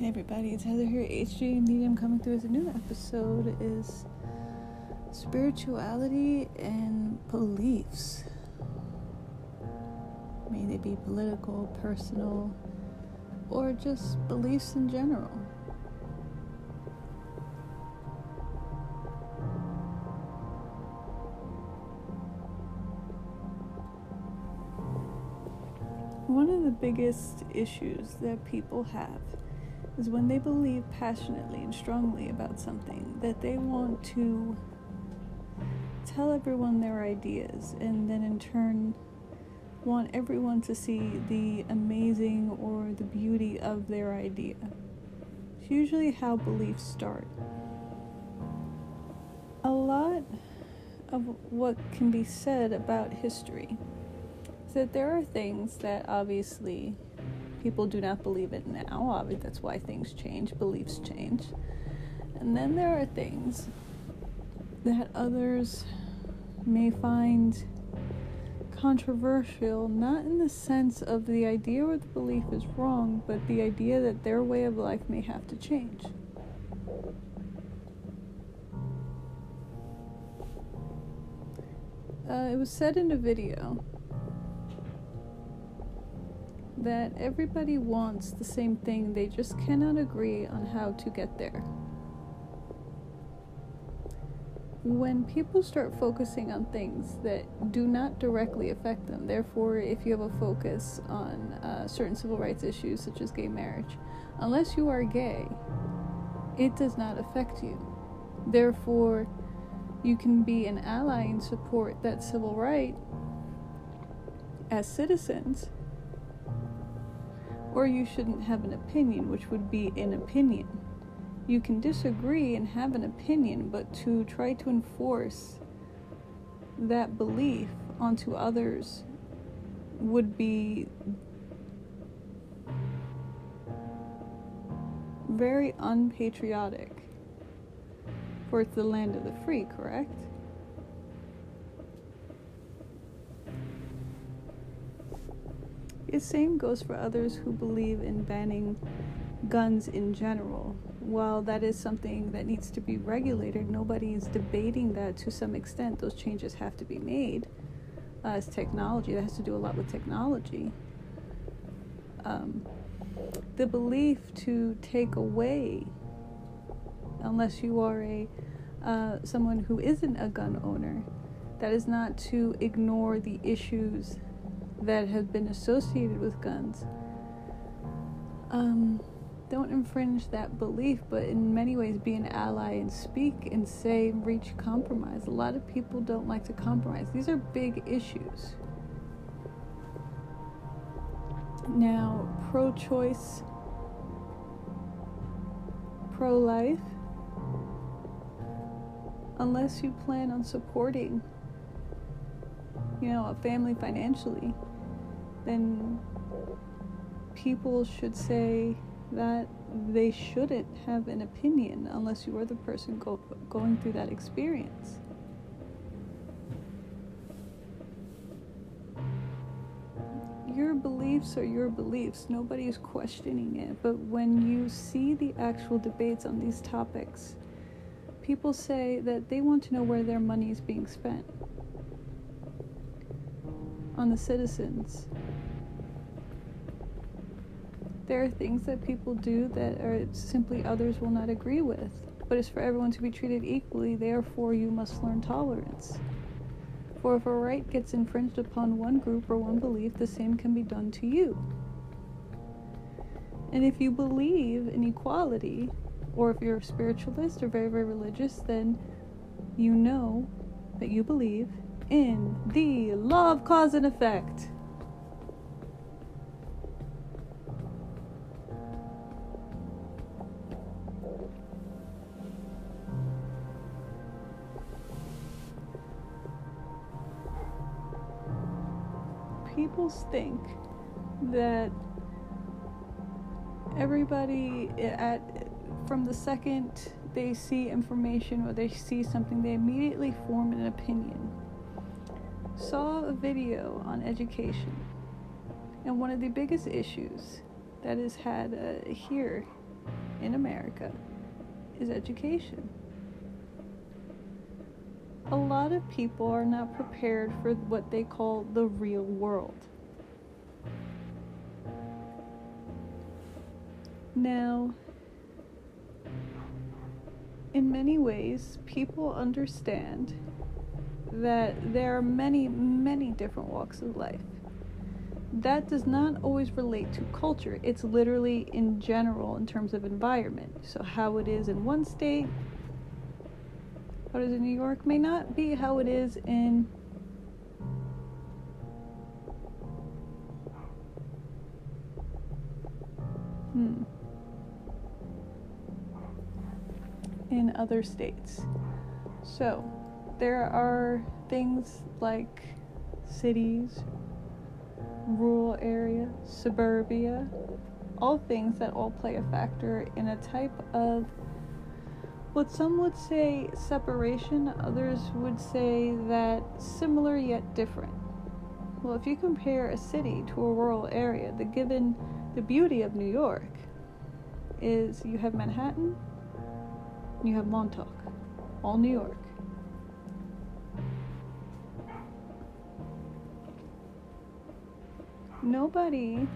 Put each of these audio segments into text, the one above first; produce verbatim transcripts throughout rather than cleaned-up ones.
Hey everybody, it's Heather here, H J Medium, coming through with a new episode is spirituality and beliefs. May they be political, personal, or just beliefs in general. One of the biggest issues that people have is when they believe passionately and strongly about something that they want to tell everyone their ideas, and then in turn want everyone to see the amazing or the beauty of their idea. It's usually how beliefs start. A lot of what can be said about history is that there are things that obviously people do not believe it now. Obviously, that's why things change, beliefs change. And then there are things that others may find controversial, not in the sense of the idea or the belief is wrong, but the idea that their way of life may have to change. Uh, it was said in a video that everybody wants the same thing, they just cannot agree on how to get there. When people start focusing on things that do not directly affect them, therefore if you have a focus on uh, certain civil rights issues such as gay marriage, unless you are gay, it does not affect you. Therefore, you can be an ally and support that civil right as citizens, or you shouldn't have an opinion, which would be an opinion. You can disagree and have an opinion, but to try to enforce that belief onto others would be very unpatriotic. For it's the land of the free, correct? The same goes for others who believe in banning guns in general. While that is something that needs to be regulated, nobody is debating that to some extent. Those changes have to be made. Uh, it's technology. That has to do a lot with technology. Um, the belief to take away, unless you are a uh, someone who isn't a gun owner, that is not to ignore the issues that have been associated with guns. Um, don't infringe that belief, but in many ways be an ally and speak and say, reach compromise. A lot of people don't like to compromise. These are big issues. Now, pro-choice, pro-life, unless you plan on supporting, you know, a family financially, then people should say that they shouldn't have an opinion unless you are the person go, going through that experience. Your beliefs are your beliefs. Nobody is questioning it. But when you see the actual debates on these topics, people say that they want to know where their money is being spent. On the citizens. There are things that people do that are simply others will not agree with, but it's for everyone to be treated equally, therefore you must learn tolerance. For if a right gets infringed upon one group or one belief, the same can be done to you. And if you believe in equality, or if you're a spiritualist or very, very religious, then you know that you believe in the law of cause and effect. People think that everybody at from the second they see information or they see something, they immediately form an opinion. Saw a video on education, and one of the biggest issues that is had uh, here in America is education. A lot of people are not prepared for what they call the real world. Now, in many ways, people understand that there are many, many different walks of life. That does not always relate to culture. It's literally in general in terms of environment. So how it is in one state, how it is in New York, may not be how it is in hmm, in other states. So there are things like cities, rural area, suburbia, all things that all play a factor in a type of what some would say separation, others would say that similar yet different. Well, if you compare a city to a rural area, the given the beauty of New York is you have Manhattan, you have Montauk, all New York. Nobody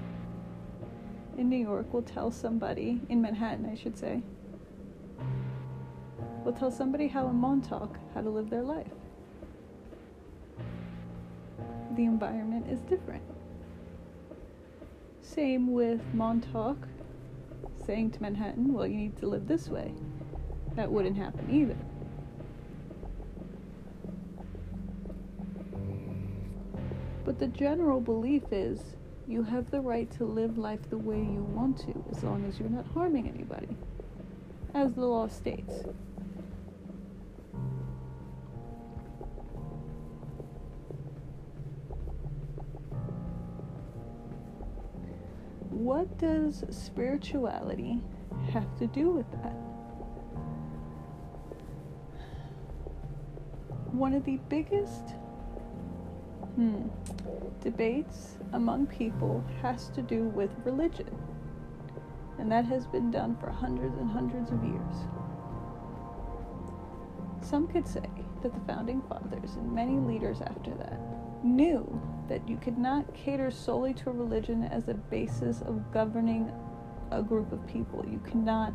in New York will tell somebody, in Manhattan I should say, will tell somebody how in Montauk how to live their life. The environment is different. Same with Montauk saying to Manhattan, well, you need to live this way. That wouldn't happen either. But the general belief is you have the right to live life the way you want to, as long as you're not harming anybody, as the law states. What does spirituality have to do with that? One of the biggest Hmm. debates among people has to do with religion, and that has been done for hundreds and hundreds of years. Some could say that the founding fathers and many leaders after that knew that you could not cater solely to a religion as a basis of governing a group of people. You cannot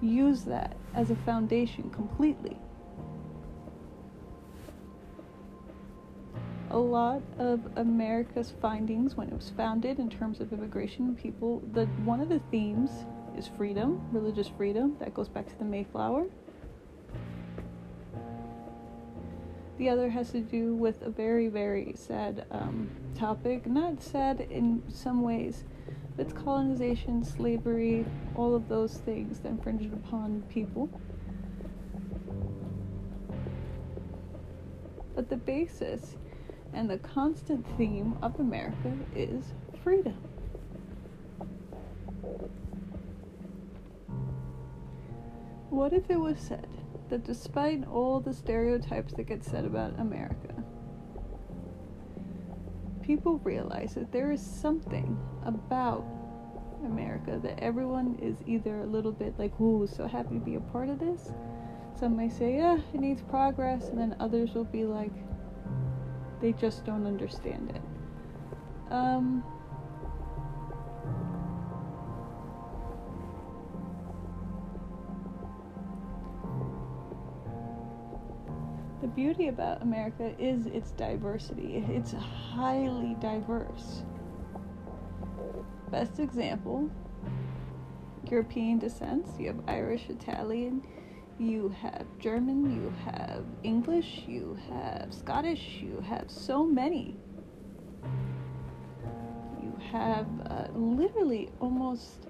use that as a foundation completely. A lot of America's findings when it was founded in terms of immigration and people, the, one of the themes is freedom, religious freedom. That goes back to the Mayflower. The other has to do with a very, very sad um, topic. Not sad in some ways, but it's colonization, slavery, all of those things that infringed upon people. But the basis and the constant theme of America is freedom. What if it was said that despite all the stereotypes that get said about America, people realize that there is something about America that everyone is either a little bit like, ooh, so happy to be a part of this. Some may say, yeah, it needs progress, and then others will be like, they just don't understand it. Um, the beauty about America is its diversity. It's highly diverse. Best example, European descents. You have Irish, Italian, you have German, you have English, you have Scottish, you have so many. You have uh, literally almost,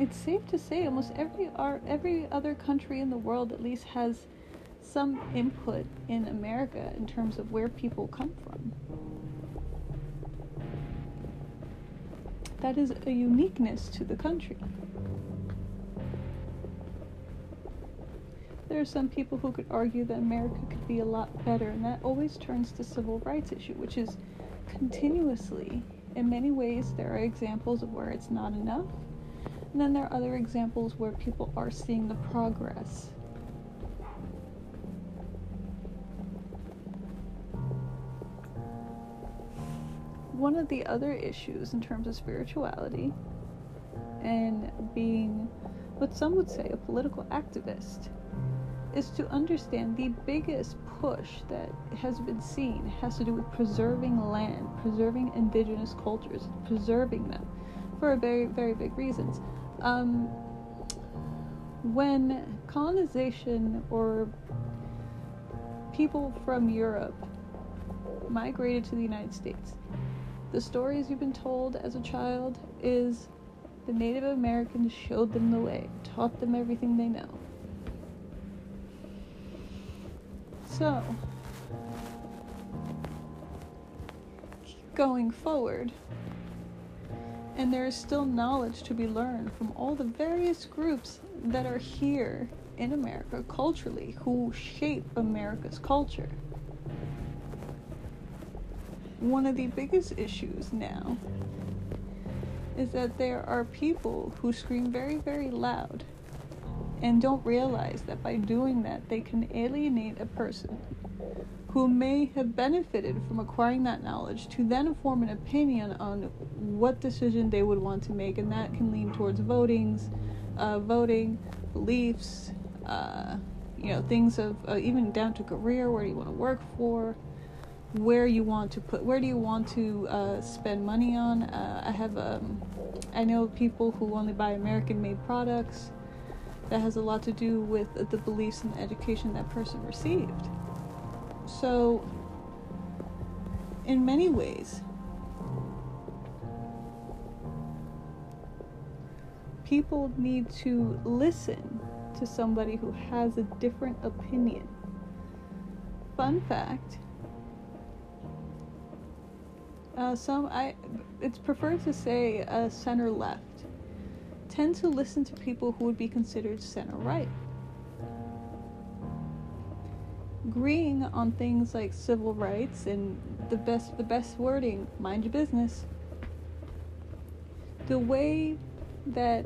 it's safe to say almost every our, every other country in the world at least has some input in America in terms of where people come from. That is a uniqueness to the country. There are some people who could argue that America could be a lot better, and that always turns to civil rights issue, which is continuously, in many ways, there are examples of where it's not enough, And then there are other examples where people are seeing the progress. One of the other issues in terms of spirituality and being what some would say a political activist is to understand the biggest push that has been seen has to do with preserving land, preserving indigenous cultures, preserving them for a very, very big reasons. Um, when colonization or people from Europe migrated to the United States, the stories you've been told as a child is the Native Americans showed them the way, taught them everything they know. So, going forward, and there is still knowledge to be learned from all the various groups that are here in America culturally, who shape America's culture. One of the biggest issues now is that there are people who scream very, very loud and don't realize that by doing that they can alienate a person who may have benefited from acquiring that knowledge to then form an opinion on what decision they would want to make, and that can lean towards votings, uh, voting, beliefs, uh, you know, things of uh, even down to career, where do you want to work for? Where you want to put, where do you want to uh, spend money on? Uh, I have, um, I know people who only buy American-made products. That has a lot to do with the beliefs and the education that person received. So, in many ways, people need to listen to somebody who has a different opinion. Fun fact. Uh, some I, it's preferred to say uh, center left, tend to listen to people who would be considered center right. Agreeing on things like civil rights and the best the best wording, mind your business. The way that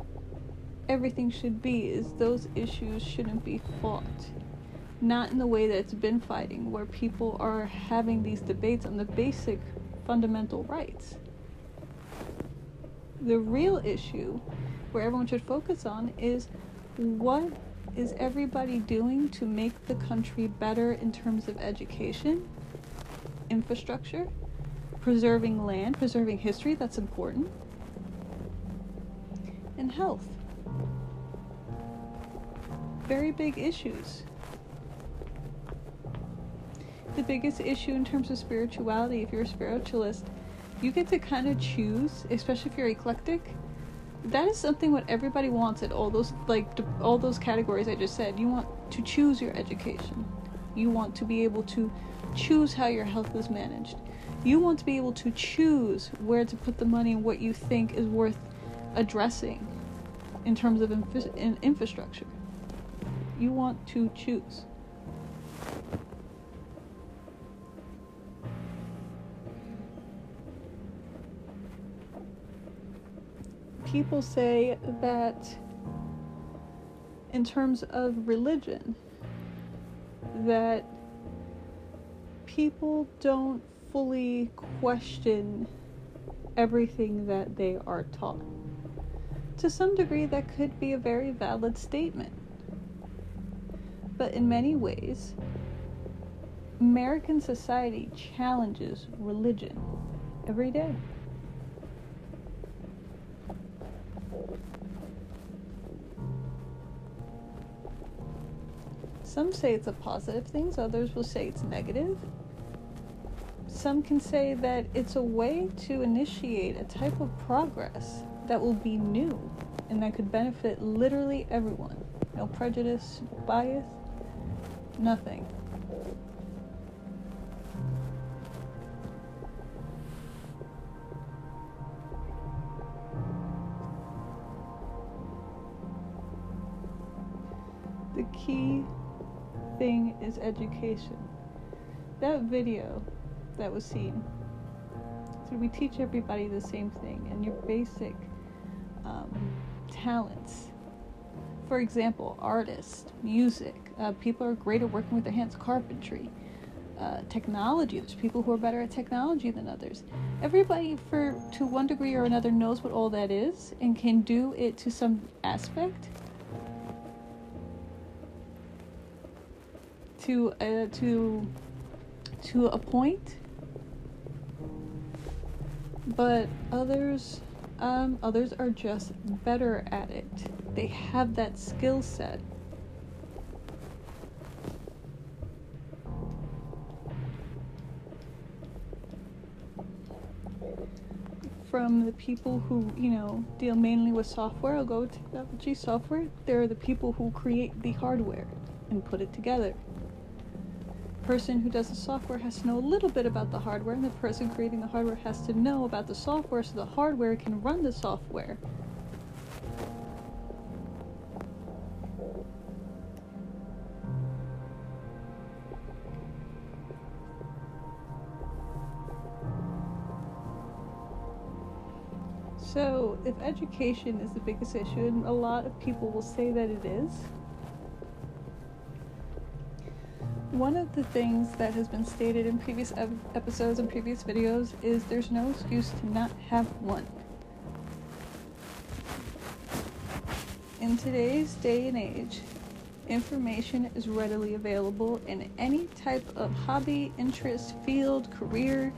everything should be is those issues shouldn't be fought. Not in the way that it's been fighting, where people are having these debates on the basic fundamental rights. The real issue where everyone should focus on is what is everybody doing to make the country better in terms of education, infrastructure, preserving land, preserving history, that's important, and health. Very big issues. The biggest issue in terms of spirituality, if you're a spiritualist, you get to kind of choose, especially if you're eclectic. That is something what everybody wants at all those like all those categories I just said. You want to choose your education. You want to be able to choose how your health is managed. You want to be able to choose where to put the money and what you think is worth addressing in terms of inf- in infrastructure. You want to choose. People say that in terms of religion, that people don't fully question everything that they are taught. To some degree, that could be a very valid statement. But in many ways, American society challenges religion every day. Some say it's a positive thing, others will say it's negative. Some can say that it's a way to initiate a type of progress that will be new and that could benefit literally everyone. No prejudice, bias, nothing. The key thing is education. That video that was seen, so we teach everybody the same thing, and your basic um, talents. For example, artists, music, uh, people are great at working with their hands, carpentry, uh, technology. There's people who are better at technology than others. Everybody, for to one degree or another, knows what all that is and can do it to some aspect, to uh, to to a point. But others, um, others are just better at it. They have that skill set. From the people who, you know, deal mainly with software, I'll go with technology, software. There are the people who create the hardware and put it together. The person who does the software has to know a little bit about the hardware, and the person creating the hardware has to know about the software so the hardware can run the software. So, if education is the biggest issue, and a lot of people will say that it is, one of the things that has been stated in previous episodes and previous videos is there's no excuse to not have one. In today's day and age, information is readily available in any type of hobby, interest, field, career,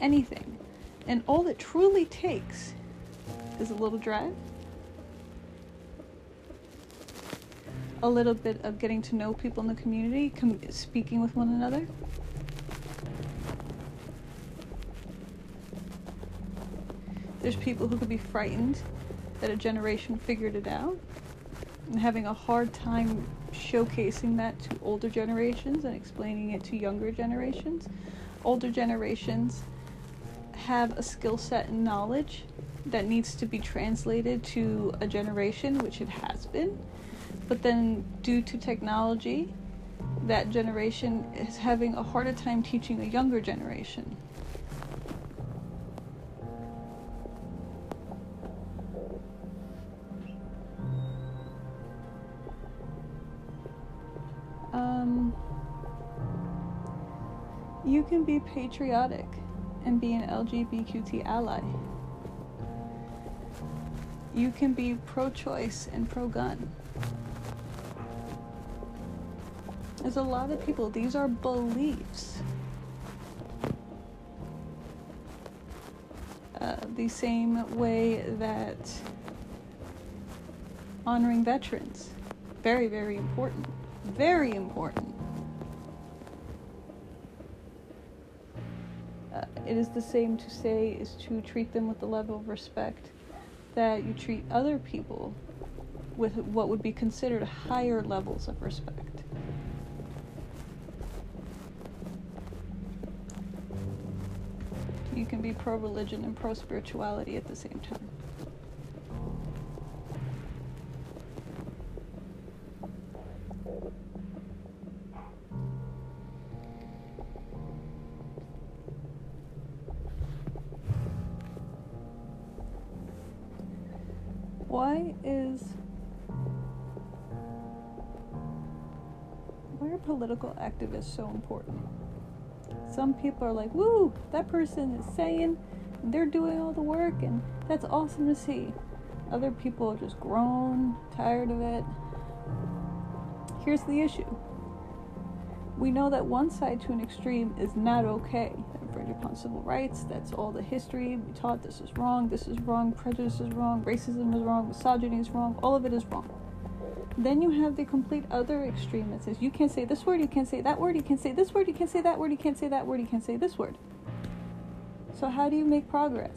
anything. And all it truly takes is a little drive, a little bit of getting to know people in the community, com- speaking with one another. There's people who could be frightened that a generation figured it out and having a hard time showcasing that to older generations and explaining it to younger generations. Older generations have a skill set and knowledge that needs to be translated to a generation, which it has been, but then due to technology, that generation is having a harder time teaching a younger generation. Um, you can be patriotic and be an L G B T Q ally. You can be pro-choice and pro-gun. There's a lot of people, these are beliefs. Uh, the same way that honoring veterans, very, very important, very important. Uh, it is the same to say is to treat them with the level of respect that you treat other people with what would be considered higher levels of respect. You can be pro-religion and pro-spirituality at the same time. Why is, why are political activists so important? Some people are like, woo, that person is saying, they're doing all the work, and that's awesome to see. Other people are just grown, tired of it. Here's the issue. We know that one side to an extreme is not okay. Upon civil rights, that's all the history we taught. This is wrong, this is wrong, prejudice is wrong, racism is wrong, misogyny is wrong, all of it is wrong. Then you have the complete other extreme that says you can't say this word, you can't say that word, you can't say this word, you can't say that word, you can't say that word, you can't say this word. So how do you make progress?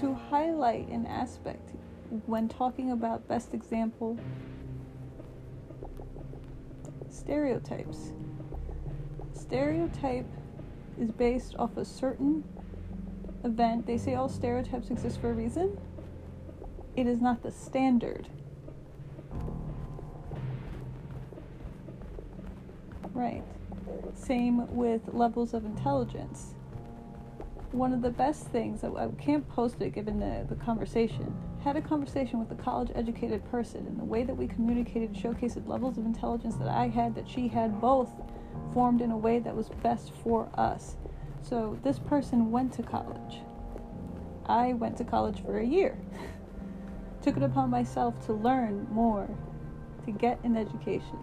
To highlight an aspect when talking about best example, stereotypes. Stereotype is based off a certain event. They say all stereotypes exist for a reason. It is not the standard. Right. Same with levels of intelligence. One of the best things, I can't post it given the, the conversation, had a conversation with a college-educated person, and the way that we communicated showcased levels of intelligence that I had, that she had, both formed in a way that was best for us. So this person went to college. I went to college for a year. Took it upon myself to learn more, to get an education.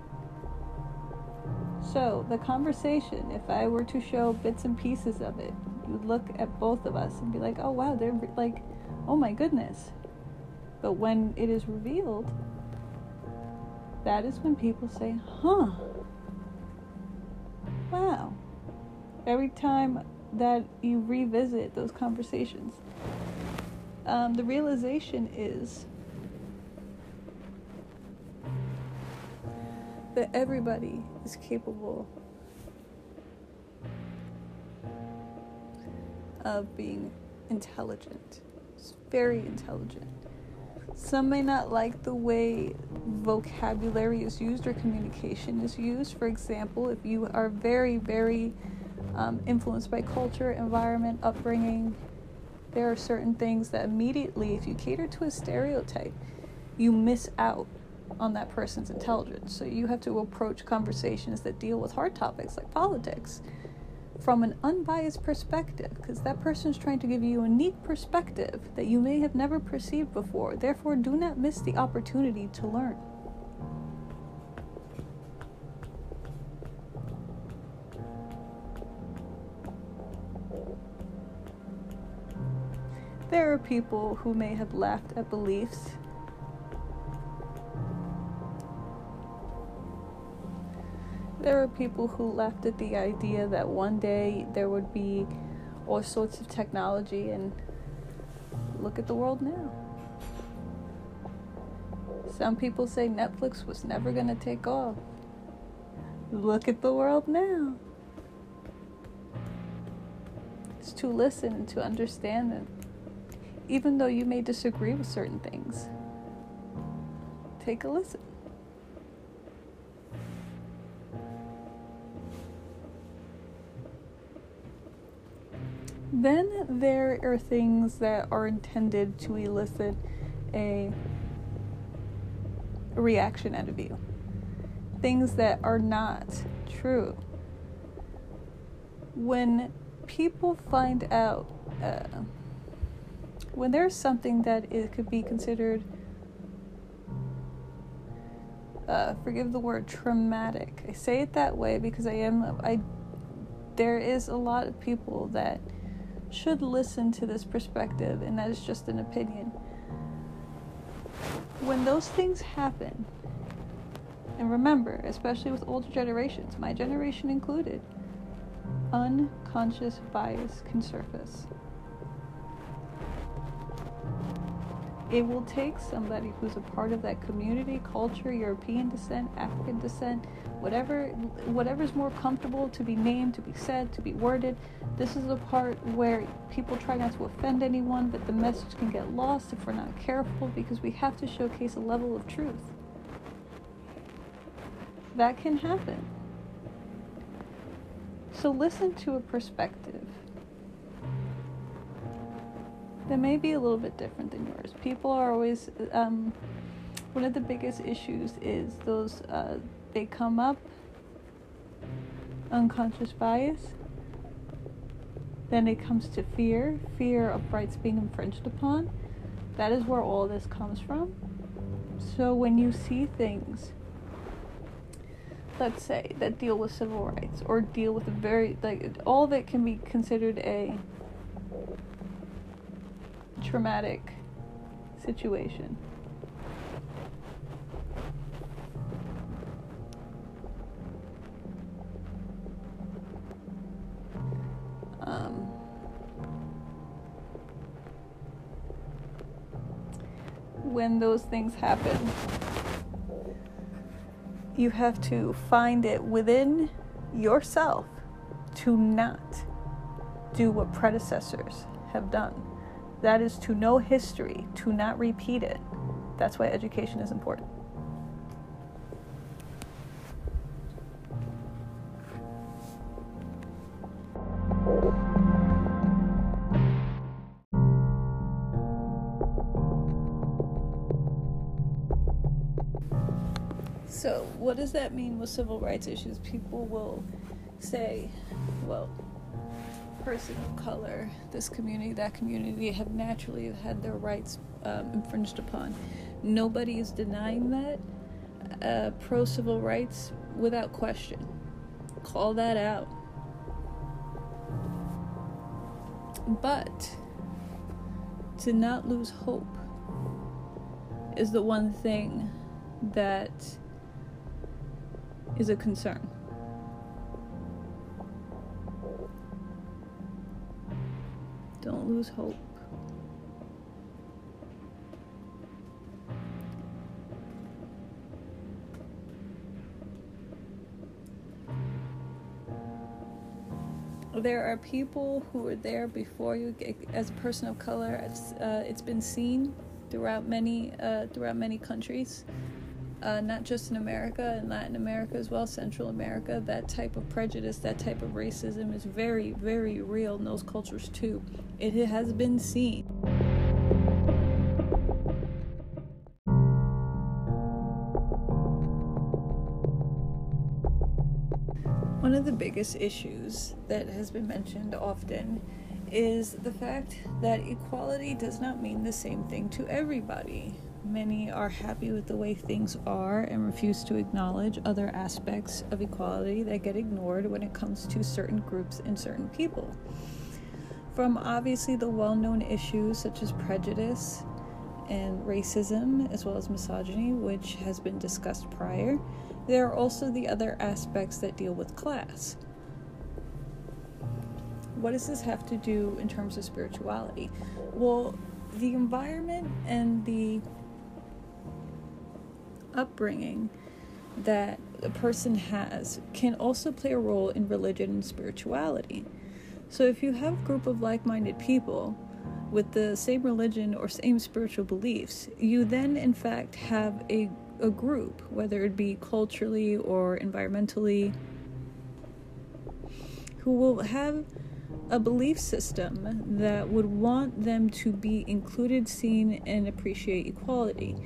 So the conversation, if I were to show bits and pieces of it, you would look at both of us and be like, oh wow, they're like, oh my goodness. But when it is revealed, that is when people say, huh, wow. Every time that you revisit those conversations, um, the realization is that everybody is capable of being intelligent. It's very intelligent. Some may not like the way vocabulary is used or communication is used. For example, if you are very, very um, influenced by culture, environment, upbringing, there are certain things that immediately, if you cater to a stereotype, you miss out on that person's intelligence. So you have to approach conversations that deal with hard topics like politics from an unbiased perspective, because that person's trying to give you a unique perspective that you may have never perceived before. Therefore, do not miss the opportunity to learn. There are people who may have laughed at beliefs, there are people who laughed at the idea that one day there would be all sorts of technology, and look at the world now. Some people say Netflix was never going to take off. Look at the world now. It's to listen and to understand them. Even though you may disagree with certain things, take a listen. Then there are things that are intended to elicit a reaction out of you. Things that are not true. When people find out, uh, when there's something that it could be considered, uh, forgive the word, traumatic. I say it that way because I am, I, there is a lot of people that should listen to this perspective, and that is just an opinion. When those things happen, and remember, especially with older generations, my generation included, unconscious bias can surface. It will take somebody who's a part of that community, culture, European descent, African descent, whatever, whatever's more comfortable to be named, to be said, to be worded. This is the part where people try not to offend anyone, but the message can get lost if we're not careful, because we have to showcase a level of truth. That can happen. So listen to a perspective that may be a little bit different than yours. People are always, um, one of the biggest issues is those, uh, they come up, unconscious bias, then it comes to fear, fear of rights being infringed upon. That is where all this comes from. So when you see things, let's say, that deal with civil rights, or deal with a very, like, all that can be considered a traumatic situation. Um, when those things happen, you have to find it within yourself to not do what predecessors have done. That is to know history, to not repeat it. That's why education is important. So what does that mean with civil rights issues? People will say, well, person of color, this community, that community have naturally had their rights um, infringed upon. Nobody is denying that. Uh, pro-civil rights, without question. Call that out. But to not lose hope is the one thing that is a concern. Don't lose hope. There are people who were there before you. As a person of color, it's, uh, it's been seen throughout many uh, throughout many countries, uh, not just in America, in Latin America as well, Central America. That type of prejudice, that type of racism is very, very real in those cultures too. It has been seen. One of the biggest issues that has been mentioned often is the fact that equality does not mean the same thing to everybody. Many are happy with the way things are and refuse to acknowledge other aspects of equality that get ignored when it comes to certain groups and certain people. From obviously the well-known issues such as prejudice and racism, as well as misogyny, which has been discussed prior, there are also the other aspects that deal with class. What does this have to do in terms of spirituality? Well, the environment and the upbringing that a person has can also play a role in religion and spirituality. So if you have a group of like-minded people with the same religion or same spiritual beliefs, you then in fact have a a group, whether it be culturally or environmentally, who will have a belief system that would want them to be included, seen, and appreciate equality.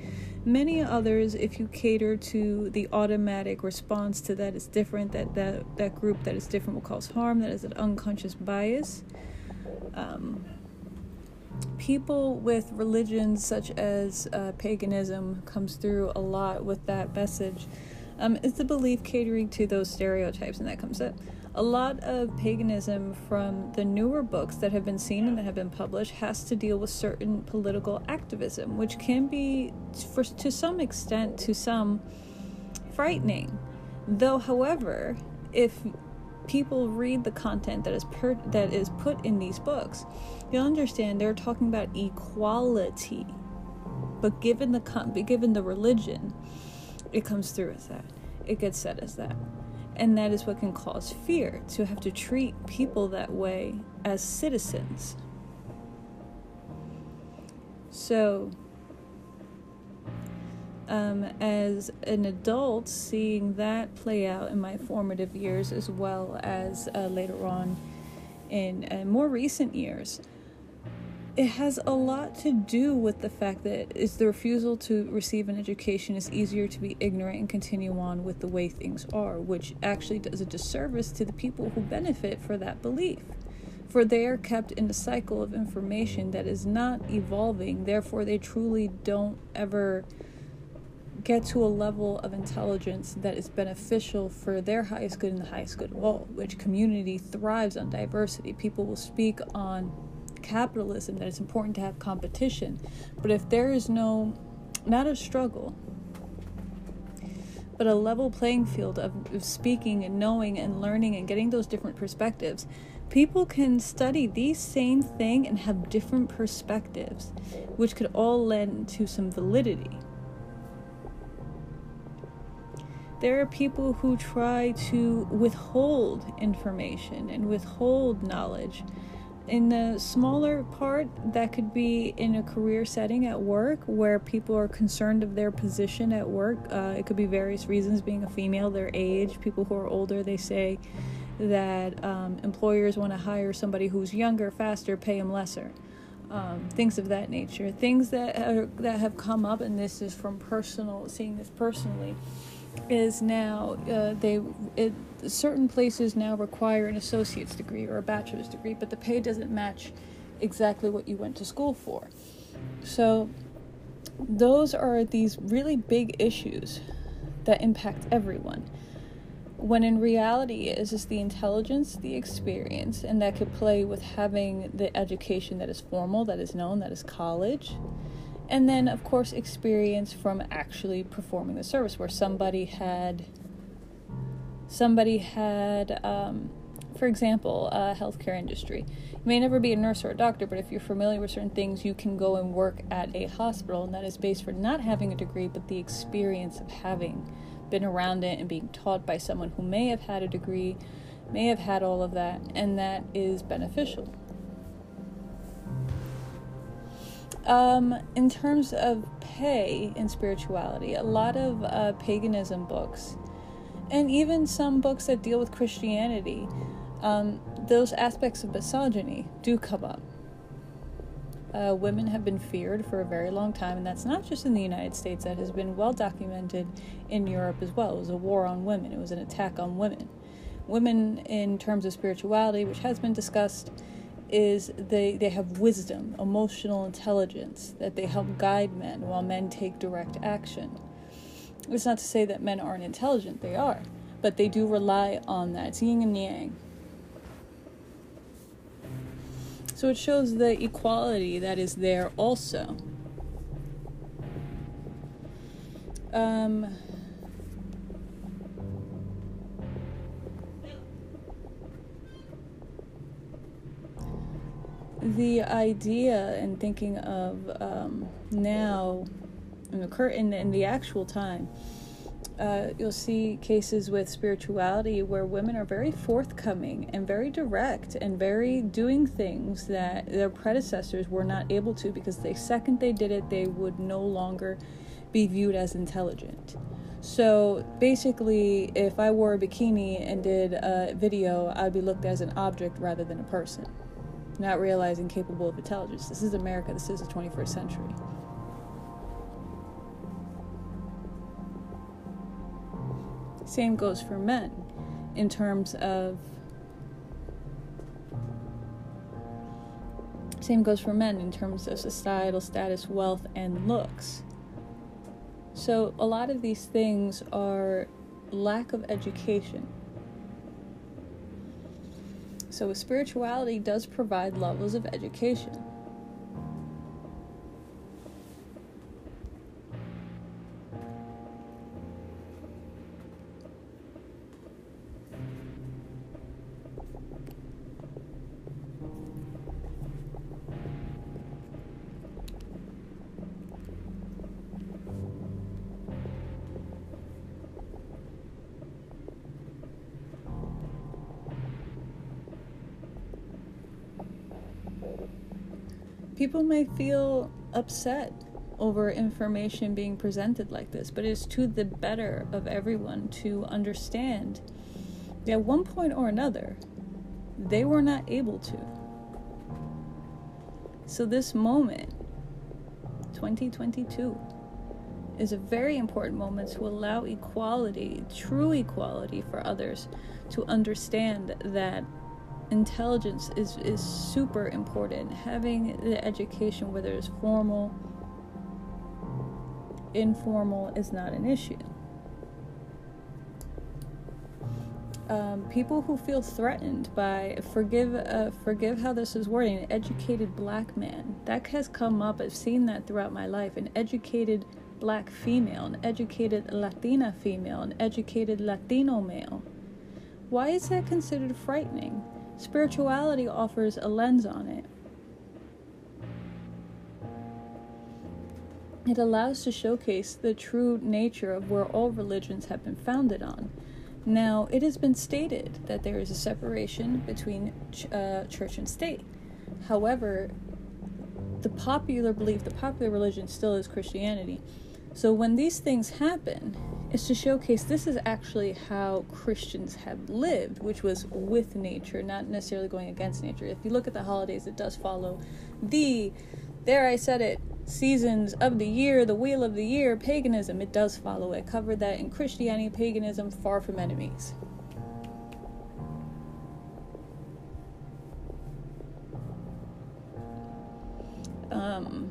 Many others, if you cater to the automatic response to that is different, that that, that group that is different will cause harm, that is an unconscious bias. Um, People with religions such as uh, paganism comes through a lot with that message. Um, it's the belief catering to those stereotypes, and that comes up. A lot of paganism from the newer books that have been seen and that have been published has to deal with certain political activism, which can be, for, to some extent, to some, frightening. Though, however, if people read the content that is per- that is put in these books, you'll understand they're talking about equality. But given the con- given the religion, it comes through as that. It gets said as that. And that is what can cause fear, to have to treat people that way as citizens. So, Um, as an adult, seeing that play out in my formative years as well as uh, later on in uh, more recent years, it has a lot to do with the fact that it's the refusal to receive an education. It's easier to be ignorant and continue on with the way things are, which actually does a disservice to the people who benefit from that belief. For they are kept in a cycle of information that is not evolving, therefore they truly don't ever get to a level of intelligence that is beneficial for their highest good and the highest good of all, which community thrives on diversity. People will speak on capitalism, that it's important to have competition. But if there is no, not a struggle, but a level playing field of, of speaking and knowing and learning and getting those different perspectives, people can study the same thing and have different perspectives, which could all lend to some validity. There are people who try to withhold information and withhold knowledge. In the smaller part, that could be in a career setting at work where people are concerned of their position at work. Uh, it could be various reasons, being a female, their age. People who are older, they say that um, employers want to hire somebody who's younger, faster, pay them lesser. Um, things of that nature. Things that, are, that have come up, and this is from personal, seeing this personally, is now uh, they it, certain places now require an associate's degree or a bachelor's degree, but the pay doesn't match exactly what you went to school for. So those are these really big issues that impact everyone, when in reality it is just the intelligence, the experience, and that could play with having the education that is formal, that is known, that is college. And then, of course, experience from actually performing the service, where somebody had, somebody had, um, for example, uh, healthcare industry. You may never be a nurse or a doctor, but if you're familiar with certain things, you can go and work at a hospital, and that is based for not having a degree, but the experience of having been around it and being taught by someone who may have had a degree, may have had all of that, and that is beneficial. Um, in terms of pay and spirituality, a lot of uh, paganism books, and even some books that deal with Christianity, um, those aspects of misogyny do come up. Uh, women have been feared for a very long time, and that's not just in the United States. That has been well documented in Europe as well. It was a war on women. It was an attack on women. Women, in terms of spirituality, which has been discussed, is they, they have wisdom, emotional intelligence, that they help guide men while men take direct action. It's not to say that men aren't intelligent, they are, but they do rely on that. It's yin and yang. So it shows the equality that is there also. Um... The idea and thinking of um, now, in the, cur- in, in the actual time, uh, you'll see cases with spirituality where women are very forthcoming and very direct and very doing things that their predecessors were not able to, because the second they did it, they would no longer be viewed as intelligent. So basically, if I wore a bikini and did a video, I'd be looked at as an object rather than a person. Not realizing capable of intelligence. This is America. This is the twenty-first century. Same goes for men in terms of... Same goes for men in terms of societal status, wealth, and looks. So a lot of these things are lack of education. So spirituality does provide levels of education. People may feel upset over information being presented like this, but it's to the better of everyone to understand that at one point or another, they were not able to. So this moment, twenty twenty-two, is a very important moment to allow equality, true equality for others, to understand that intelligence is, is super important. Having the education, whether it's formal, informal, is not an issue. Um, people who feel threatened by, forgive uh, forgive how this is worded, an educated black man. That has come up. I've seen that throughout my life. An educated black female, an educated Latina female, an educated Latino male. Why is that considered frightening? Spirituality offers a lens on it. It allows to showcase the true nature of where all religions have been founded on. Now, it has been stated that there is a separation between ch- uh, church and state. However, the popular belief, the popular religion still is Christianity. So when these things happen, is to showcase this is actually how Christians have lived, which was with nature, not necessarily going against nature. If you look at the holidays, it does follow the, there I said it, seasons of the year, the wheel of the year, paganism, it does follow. I covered that in Christianity, Paganism, Far From Enemies. Um,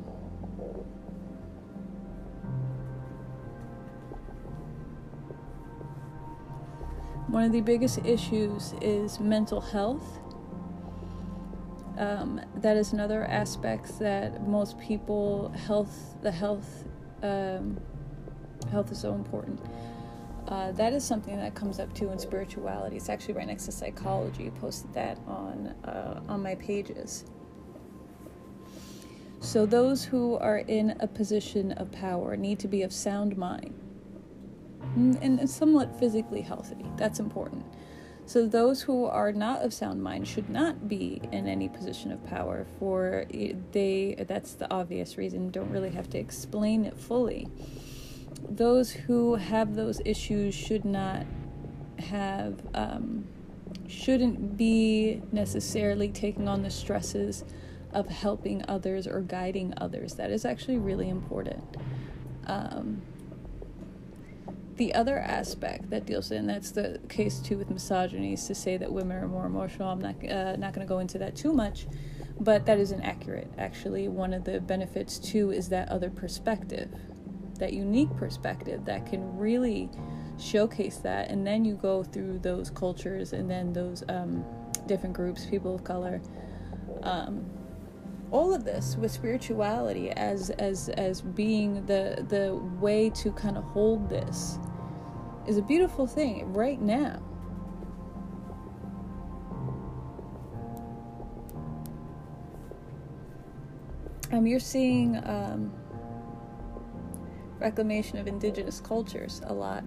one of the biggest issues is mental health. Um, that is another aspect that most people, health, the health, um, health is so important. Uh, that is something that comes up too in spirituality. It's actually right next to psychology. I posted that on, uh, on my pages. So those who are in a position of power need to be of sound mind and somewhat physically healthy. That's important. So those who are not of sound mind should not be in any position of power, for they, that's the obvious reason, don't really have to explain it fully. Those who have those issues should not have, um, shouldn't be necessarily taking on the stresses of helping others or guiding others. That is actually really important. Um, The other aspect that deals in, that's the case too with misogyny, is to say that women are more emotional. I'm not uh, not going to go into that too much, but that isn't accurate. Actually, one of the benefits too is that other perspective, that unique perspective that can really showcase that. And then you go through those cultures and then those um, different groups, people of color, um, all of this with spirituality as as as being the the way to kind of hold this. Is a beautiful thing right now. Um, you're seeing um, reclamation of indigenous cultures a lot.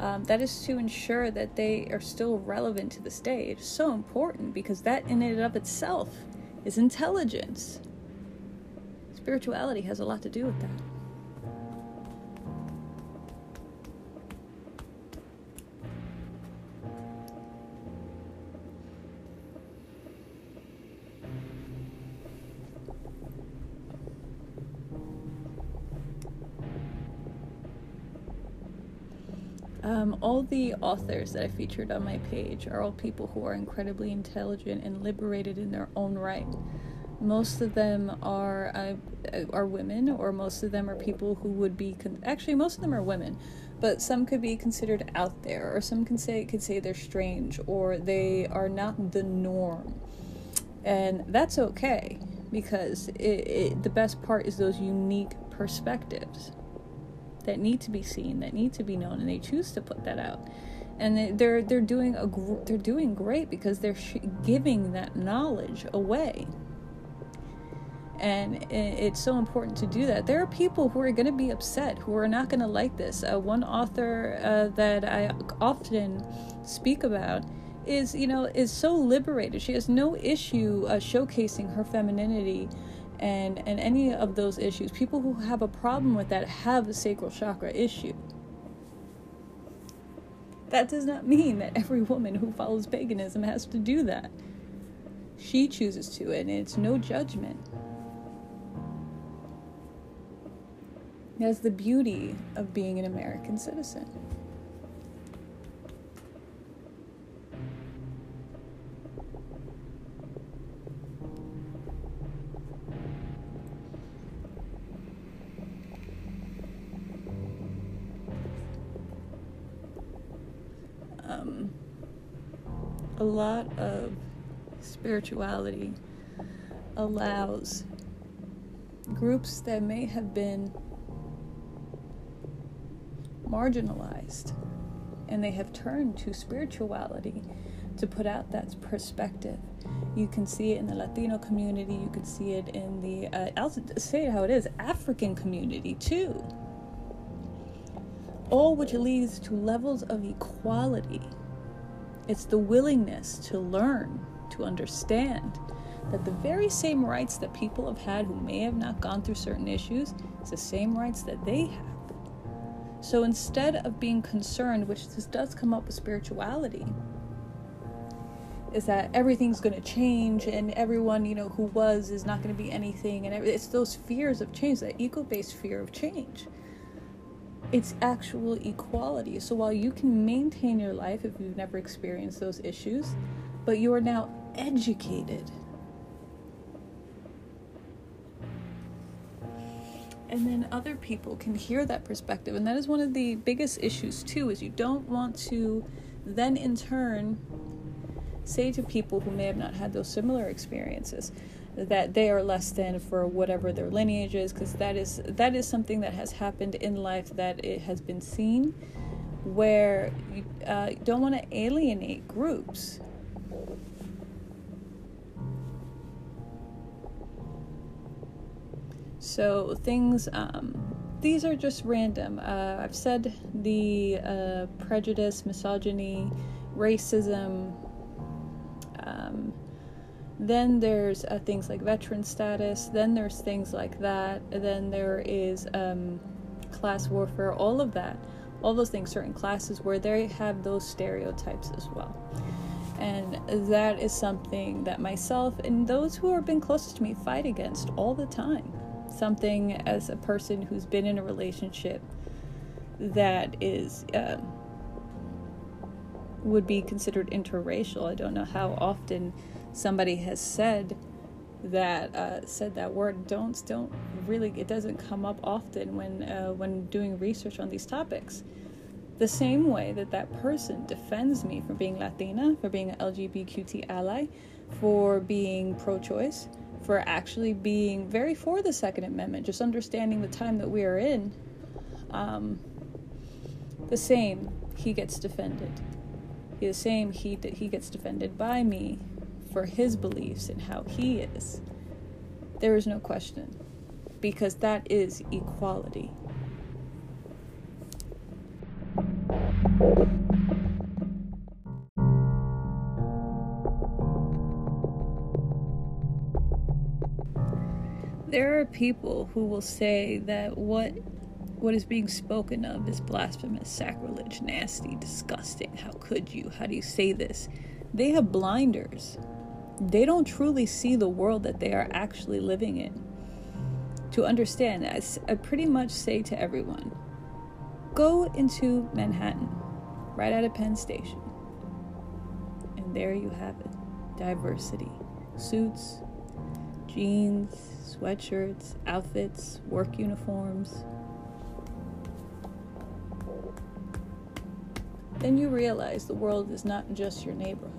Um, that is to ensure that they are still relevant to this day. It's so important because that in and of itself is intelligence. Spirituality has a lot to do with that. Um, all the authors that I featured on my page are all people who are incredibly intelligent and liberated in their own right. Most of them are uh, are women, or most of them are people who would be con- actually most of them are women, but some could be considered out there, or some can say could say they're strange, or they are not the norm, and that's okay because it, it, the best part is those unique perspectives that need to be seen, that need to be known, and they choose to put that out, and they're they're doing a gr- they're doing great because they're sh- giving that knowledge away, and it's so important to do that. There are people who are going to be upset, who are not going to like this. Uh, one author uh, that I often speak about is, you know, is so liberated. She has no issue uh, showcasing her femininity. And, and any of those issues, people who have a problem with that have a sacral chakra issue. That does not mean that every woman who follows paganism has to do that. She chooses to, and it's no judgment. That's the beauty of being an American citizen. A lot of spirituality allows groups that may have been marginalized, and they have turned to spirituality to put out that perspective. You can see it in the Latino community, you can see it in the, uh, I'll say it how it is, African community too. All which leads to levels of equality. It's the willingness to learn, to understand that the very same rights that people have had who may have not gone through certain issues is the same rights that they have. So instead of being concerned, which this does come up with spirituality, is that everything's going to change, and everyone, you know, who was is not going to be anything. And it's those fears of change, that ego-based fear of change. It's actual equality. So while you can maintain your life if you've never experienced those issues, but you are now educated. And then other people can hear that perspective. And that is one of the biggest issues too, is you don't want to then in turn say to people who may have not had those similar experiences that they are less than for whatever their lineage is, because that is that is something that has happened in life, that it has been seen, where you uh, don't want to alienate groups. So things, um, these are just random. Uh, I've said the uh, prejudice, misogyny, racism. Um, then there's uh, things like veteran status. Then there's things like that. Then there is um, class warfare, all of that. All those things, certain classes where they have those stereotypes as well. And that is something that myself and those who have been closest to me fight against all the time. Something as a person who's been in a relationship that is uh, would be considered interracial. I don't know how often somebody has said that uh, said that word. Don't don't really. It doesn't come up often when uh, when doing research on these topics. The same way that that person defends me for being Latina, for being an L G B T Q ally, for being pro-choice, for actually being very for the Second Amendment, just understanding the time that we are in, um, the same, he gets defended. The same, he, he gets defended by me for his beliefs and how he is. There is no question, because that is equality. There are people who will say that what what is being spoken of is blasphemous, sacrilege, nasty, disgusting. How could you? How do you say this? They have blinders. They don't truly see the world that they are actually living in. To understand, I, I pretty much say to everyone, go into Manhattan, right out of Penn Station. And there you have it. Diversity. Suits, jeans, sweatshirts, outfits, work uniforms. Then you realize the world is not just your neighborhood.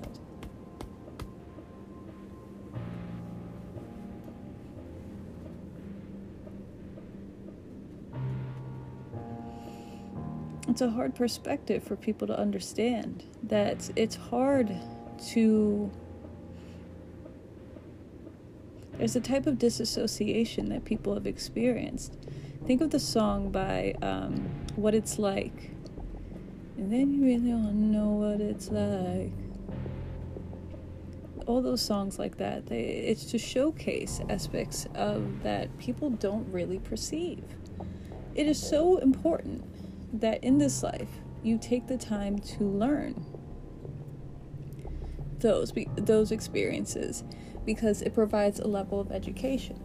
It's a hard perspective for people to understand, that it's hard to... There's a type of disassociation that people have experienced. Think of the song by um, What It's Like. And then you really want to know what it's like. All those songs like that, they, it's to showcase aspects of that people don't really perceive. It is so important that in this life, you take the time to learn those those experiences, because it provides a level of education.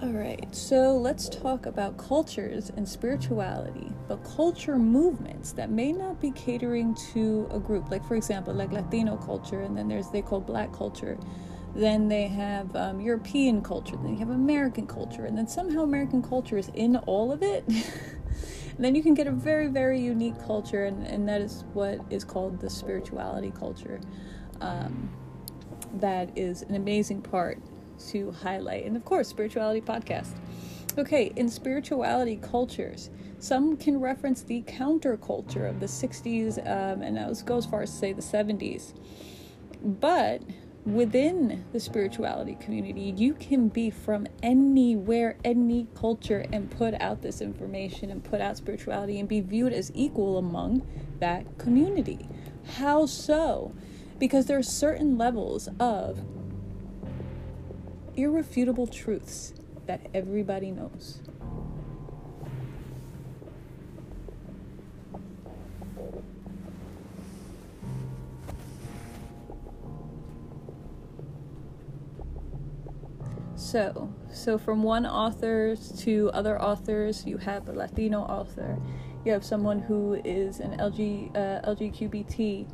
All right, so let's talk about cultures and spirituality, but culture movements that may not be catering to a group. Like, for example, like Latino culture, and then there's they call Black culture. Then they have um, European culture. Then you have American culture. And then somehow American culture is in all of it. And then you can get a very, very unique culture. And, and that is what is called the spirituality culture. Um, that is an amazing part to highlight. And of course, spirituality podcast. Okay, in spirituality cultures, some can reference the counterculture of the sixties. Um, and I was go as far as to say the seventies. But... within the spirituality community, you can be from anywhere, any culture, and put out this information and put out spirituality and be viewed as equal among that community. How so? Because there are certain levels of irrefutable truths that everybody knows. So, so from one author to other authors, you have a Latino author, you have someone who is an L G B T,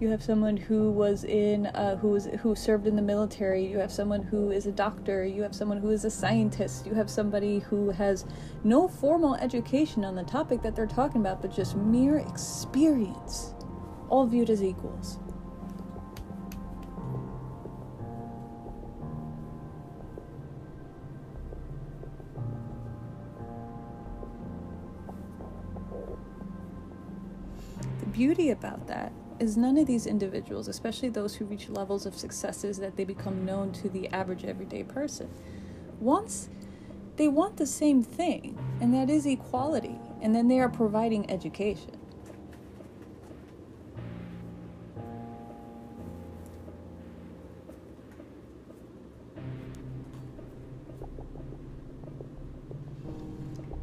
you have someone who was in, uh, who was, who served in the military, you have someone who is a doctor, you have someone who is a scientist, you have somebody who has no formal education on the topic that they're talking about, but just mere experience, all viewed as equals. The beauty about that is none of these individuals, especially those who reach levels of successes that they become known to the average everyday person, once they want the same thing, and that is equality, and then they are providing education.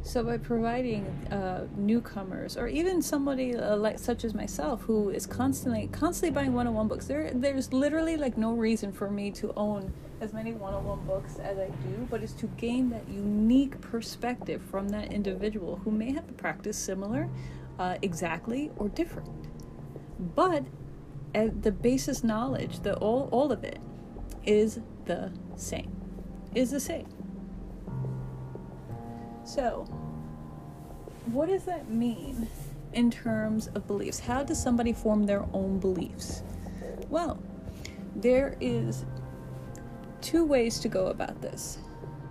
So by providing uh, newcomers, or even somebody uh, like such as myself, who is constantly constantly buying one oh one books, there there's literally like no reason for me to own as many one oh one books as I do, but it's to gain that unique perspective from that individual who may have a practice similar, uh, exactly, or different. But uh, the basis knowledge, the all all of it, is the same, is the same. So, what does that mean in terms of beliefs? How does somebody form their own beliefs? Well, there is two ways to go about this.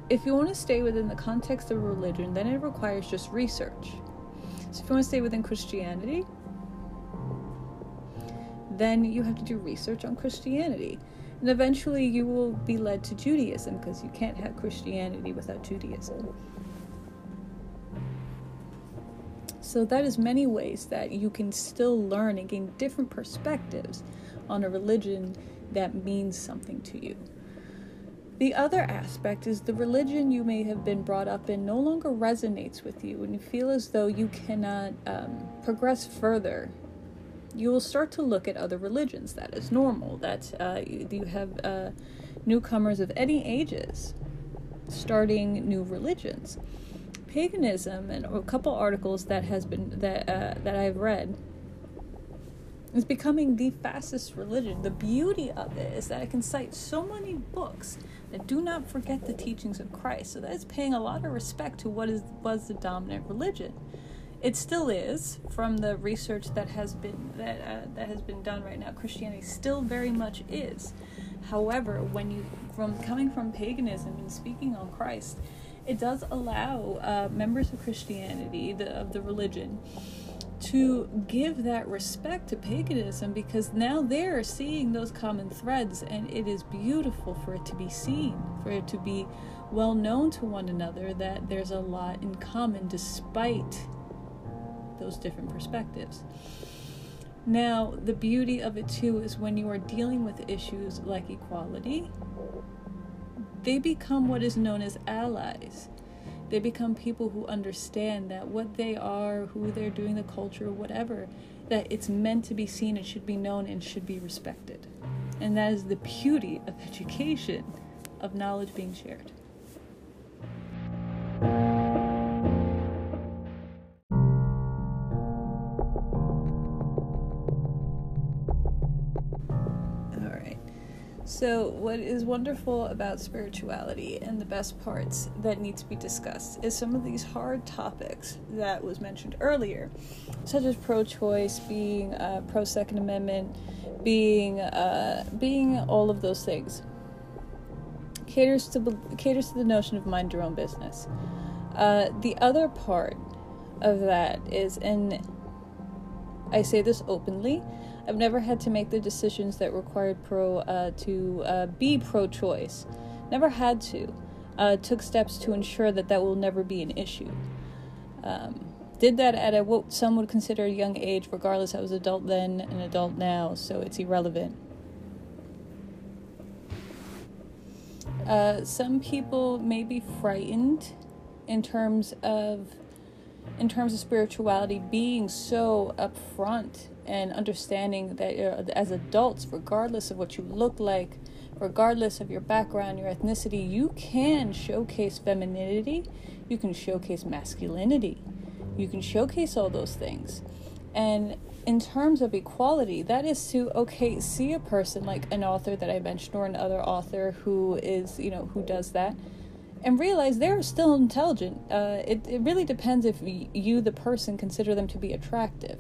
If you want to stay within the context of religion, then it requires just research. So if you want to stay within Christianity, then you have to do research on Christianity. And eventually you will be led to Judaism, because you can't have Christianity without Judaism. So that is many ways that you can still learn and gain different perspectives on a religion that means something to you. The other aspect is the religion you may have been brought up in no longer resonates with you, and you feel as though you cannot um, progress further. You will start to look at other religions. That is normal. That uh, you, you have uh, newcomers of any ages starting new religions. Paganism, and a couple articles that has been that uh, that I've read, is becoming the fastest religion. The beauty of it is that I can cite so many books that do not forget the teachings of Christ. So that is paying a lot of respect to what is was the dominant religion. It still is, from the research that has been that uh, that has been done right now. Christianity still very much is. However, when you from coming from paganism and speaking on Christ, it does allow uh, members of Christianity, the, of the religion, to give that respect to paganism, because now they're seeing those common threads, and it is beautiful for it to be seen, for it to be well known to one another that there's a lot in common despite those different perspectives. Now, the beauty of it too is when you are dealing with issues like equality, they become what is known as allies. They become people who understand that what they are, who they're doing, the culture, whatever, that it's meant to be seen, it should be known, and should be respected. And that is the beauty of education, of knowledge being shared. So what is wonderful about spirituality, and the best parts that need to be discussed, is some of these hard topics that was mentioned earlier, such as pro-choice, being uh, pro-Second Amendment, being uh, being all of those things. Caters to caters to the notion of mind your own business. Uh, the other part of that is, and I say this openly, I've never had to make the decisions that required pro uh, to uh, be pro-choice. Never had to. Uh, took steps to ensure that that will never be an issue. Um, did that at a, what some would consider a young age. Regardless, I was an adult then, an adult now, so it's irrelevant. Uh, some people may be frightened in terms of in terms of spirituality being so upfront. And understanding that uh, as adults, regardless of what you look like, regardless of your background, your ethnicity, you can showcase femininity, you can showcase masculinity, you can showcase all those things. And in terms of equality, that is to, okay, see a person like an author that I mentioned or another author who is, you know, who does that, and realize they're still intelligent. Uh, it, it really depends if you, the person, consider them to be attractive.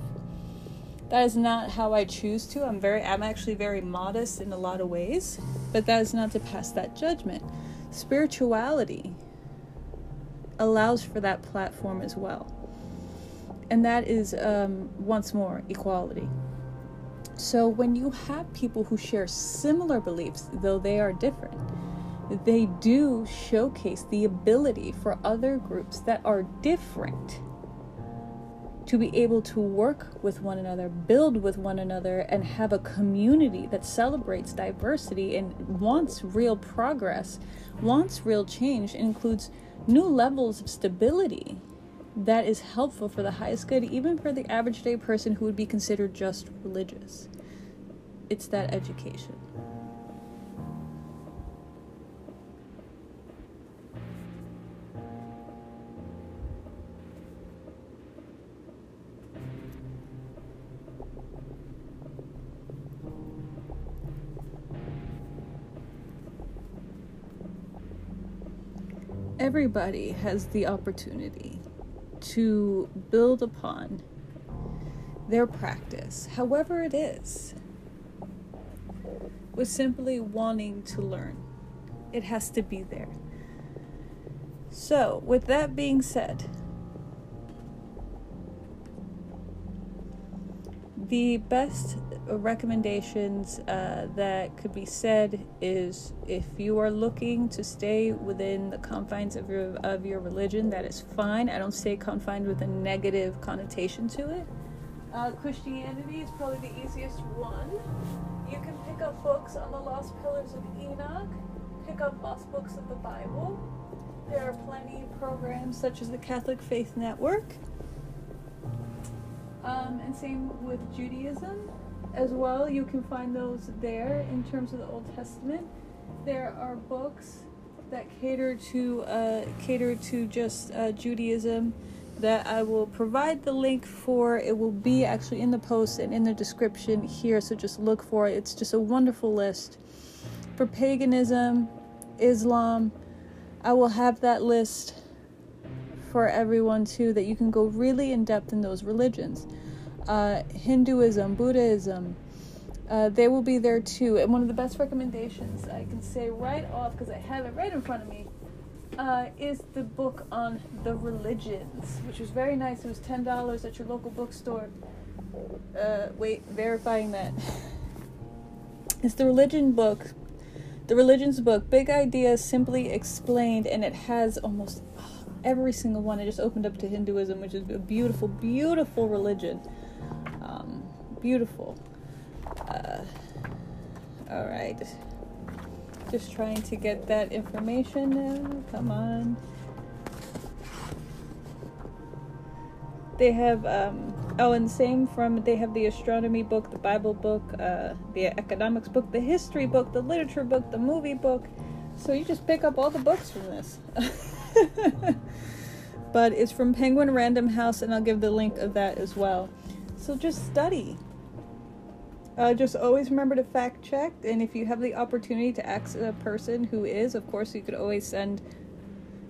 That is not how I choose to. I'm very, I'm actually very modest in a lot of ways, but that is not to pass that judgment. Spirituality allows for that platform as well. And that is, um, once more, equality. So when you have people who share similar beliefs, though they are different, they do showcase the ability for other groups that are different to be able to work with one another, build with one another, and have a community that celebrates diversity and wants real progress, wants real change, and includes new levels of stability that is helpful for the highest good, even for the average day person who would be considered just religious. It's that education. Everybody has the opportunity to build upon their practice, however it is, with simply wanting to learn. It has to be there. So, with that being said, the best recommendations uh, that could be said is, if you are looking to stay within the confines of your of your religion, that is fine. I don't stay confined with a negative connotation to it. Uh, Christianity is probably the easiest one. You can pick up books on the Lost Pillars of Enoch, pick up Lost Books of the Bible. There are plenty of programs such as the Catholic Faith Network. Um, and same with Judaism as well. You can find those there. In terms of the Old Testament, there are books that cater to uh, cater to just uh, Judaism that I will provide the link for. It will be actually in the post and in the description here, so just look for it. It's just a wonderful list. For paganism, Islam, I will have that list for everyone too, that you can go really in depth in those religions. Uh, Hinduism, Buddhism, uh, they will be there too. And one of the best recommendations I can say right off, because I have it right in front of me, uh, is the book on the religions, which was very nice. It was ten dollars at your local bookstore. Uh, wait, verifying that. It's the religion book, the religions book, Big Ideas Simply Explained, and it has almost every single one. I just opened up to Hinduism, which is a beautiful, beautiful religion. Um, beautiful. Uh, all right. Just trying to get that information now. Come on. They have, um, oh, and same from, they have the astronomy book, the Bible book, uh, the economics book, the history book, the literature book, the movie book. So you just pick up all the books from this. But it's from Penguin Random House, and I'll give the link of that as well. So just study. Uh, just always remember to fact check, and if you have the opportunity to ask a person who is, of course, you could always send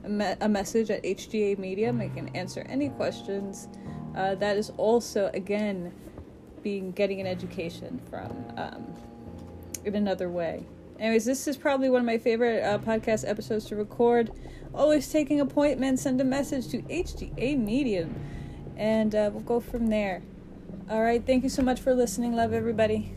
a, me- a message at H G A Media, and I can answer any questions. Uh, that is also, again, being getting an education from um, in another way. Anyways, this is probably one of my favorite uh, podcast episodes to record. Always taking appointments, send a message to H G A Medium, and uh, we'll go from there. All right, thank you so much for listening. Love, everybody.